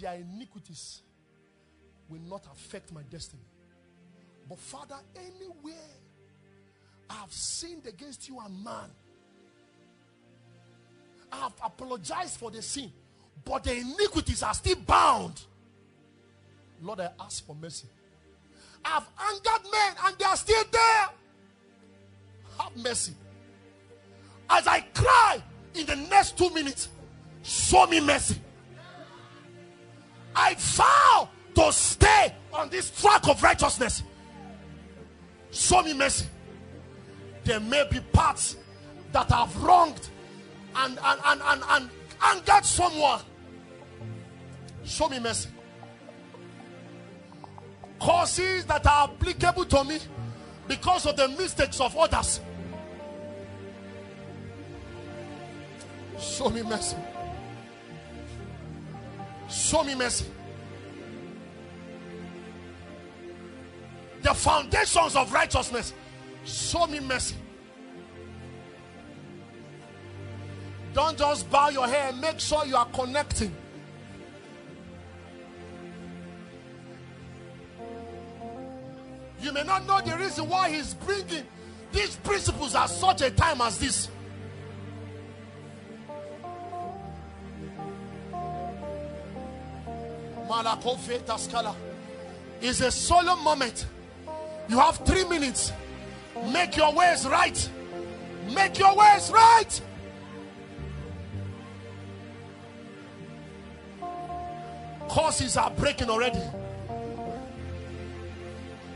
Their iniquities will not affect my destiny. But Father, anywhere I have sinned against you and man, I have apologized for the sin, but the iniquities are still bound. Lord, I ask for mercy. I have angered men and they are still there. Have mercy. As I cry in the next two minutes, show me mercy. I vow to stay on this track of righteousness. Show me mercy. There may be parts that I've wronged and, and, and, and, and angered someone. Show me mercy. Causes that are applicable to me because of the mistakes of others. Show me mercy. Show me mercy. The foundations of righteousness. Show me mercy. Don't just bow your head. Make sure you are connecting. You may not know the reason why he's bringing these principles at such a time as this. It's a solemn moment. You have three minutes. Make your ways right. Make your ways right. Curses are breaking already.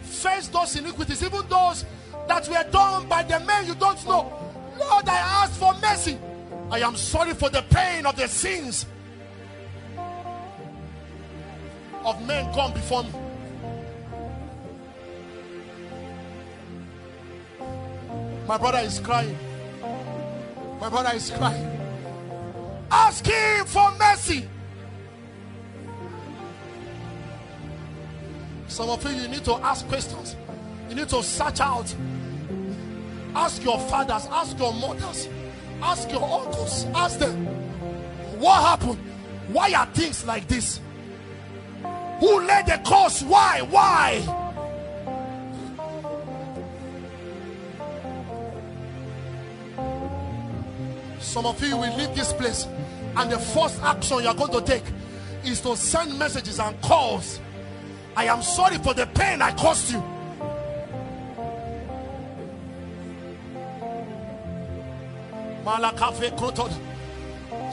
Face those iniquities, even those that were done by the men you don't know. Lord, I ask for mercy. I am sorry for the pain of the sins of men gone before me. My brother is crying. My brother is crying. Ask him for mercy. Some of you, you need to ask questions. You need to search out. Ask your fathers, ask your mothers, ask your uncles, ask them. What happened? Why are things like this? Who laid the cause? Why? Why? Some of you will leave this place and the first action you are going to take is to send messages and calls. I am sorry for the pain I caused you.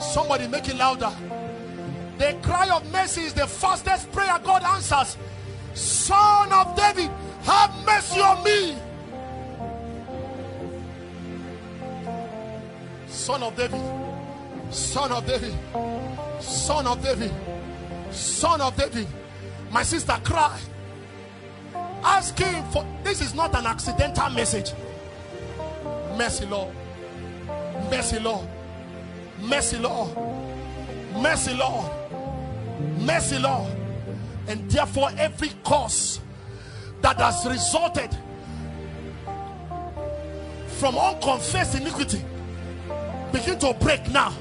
Somebody make it louder. The cry of mercy is the fastest prayer God answers. Son of David, have mercy on me. Son of David, son of David, son of David, son of David. My sister, cry. Ask him for this. Is not an accidental message. Mercy, Lord. Mercy, Lord. Mercy, Lord. Mercy, Lord. Mercy, Lord. And therefore, every cause that has resulted from unconfessed iniquity, begin to break now.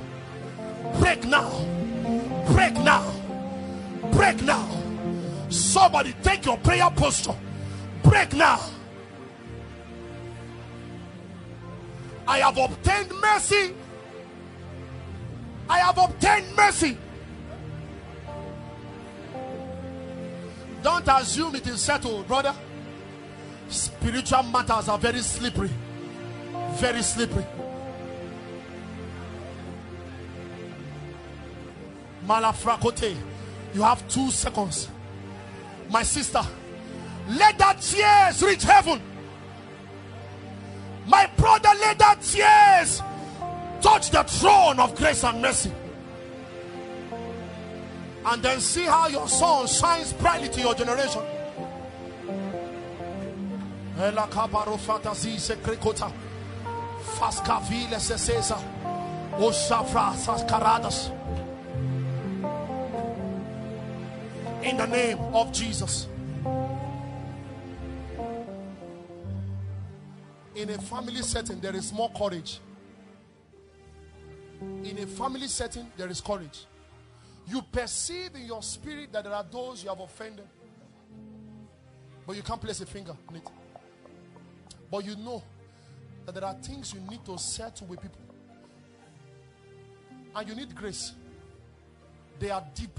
Break now. Break now. Break now. Somebody take your prayer posture. Break now. I have obtained mercy. I have obtained mercy. Don't assume it is settled, brother. Spiritual matters are very slippery. Very slippery. Malafrakote, you have two seconds. My sister, let that tears reach heaven. My brother, let that tears touch the throne of grace and mercy. And then see how your son shines brightly to your generation. In the name of Jesus. In a family setting, there is more courage. In a family setting, there is courage. You perceive in your spirit that there are those you have offended, but you can't place a finger on it. But you know that there are things you need to settle with people, and you need grace. They are deep,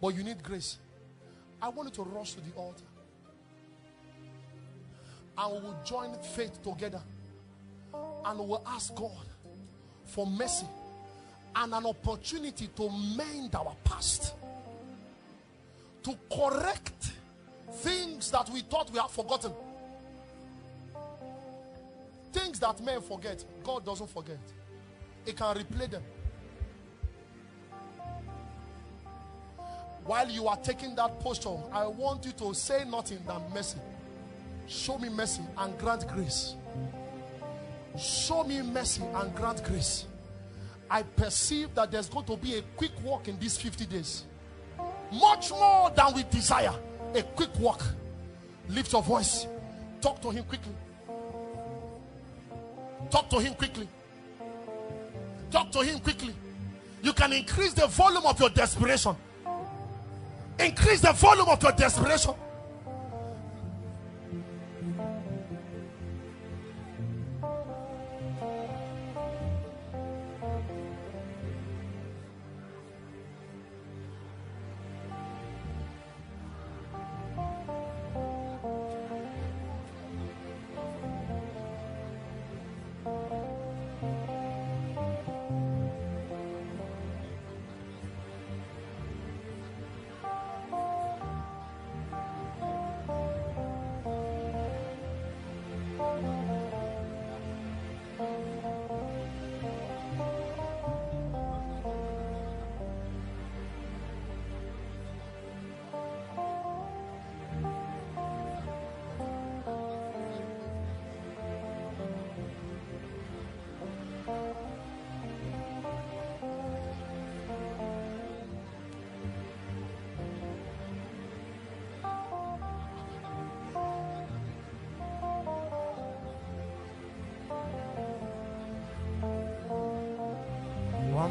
but you need grace. I want you to rush to the altar, and we will join faith together, and we will ask God for mercy and an opportunity to mend our past, to correct things that we thought we have forgotten. Things that men forget, God doesn't forget. He can replay them. While you are taking that posture, I want you to say nothing than mercy. Show me mercy and grant grace. Show me mercy and grant grace. I perceive that there's going to be a quick walk in these fifty days. Much more than we desire. A quick walk. Lift your voice. Talk to him quickly. Talk to him quickly. Talk to him quickly. You can increase the volume of your desperation. Increase the volume of your desperation.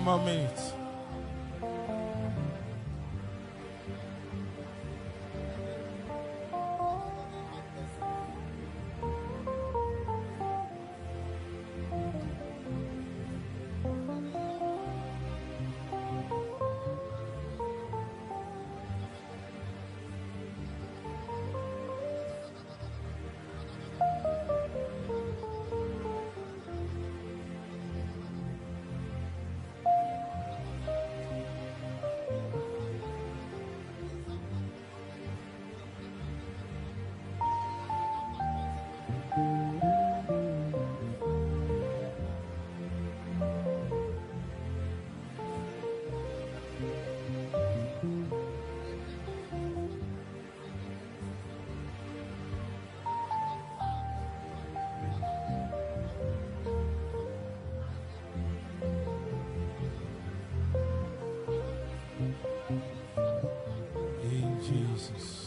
One minute. Jesus.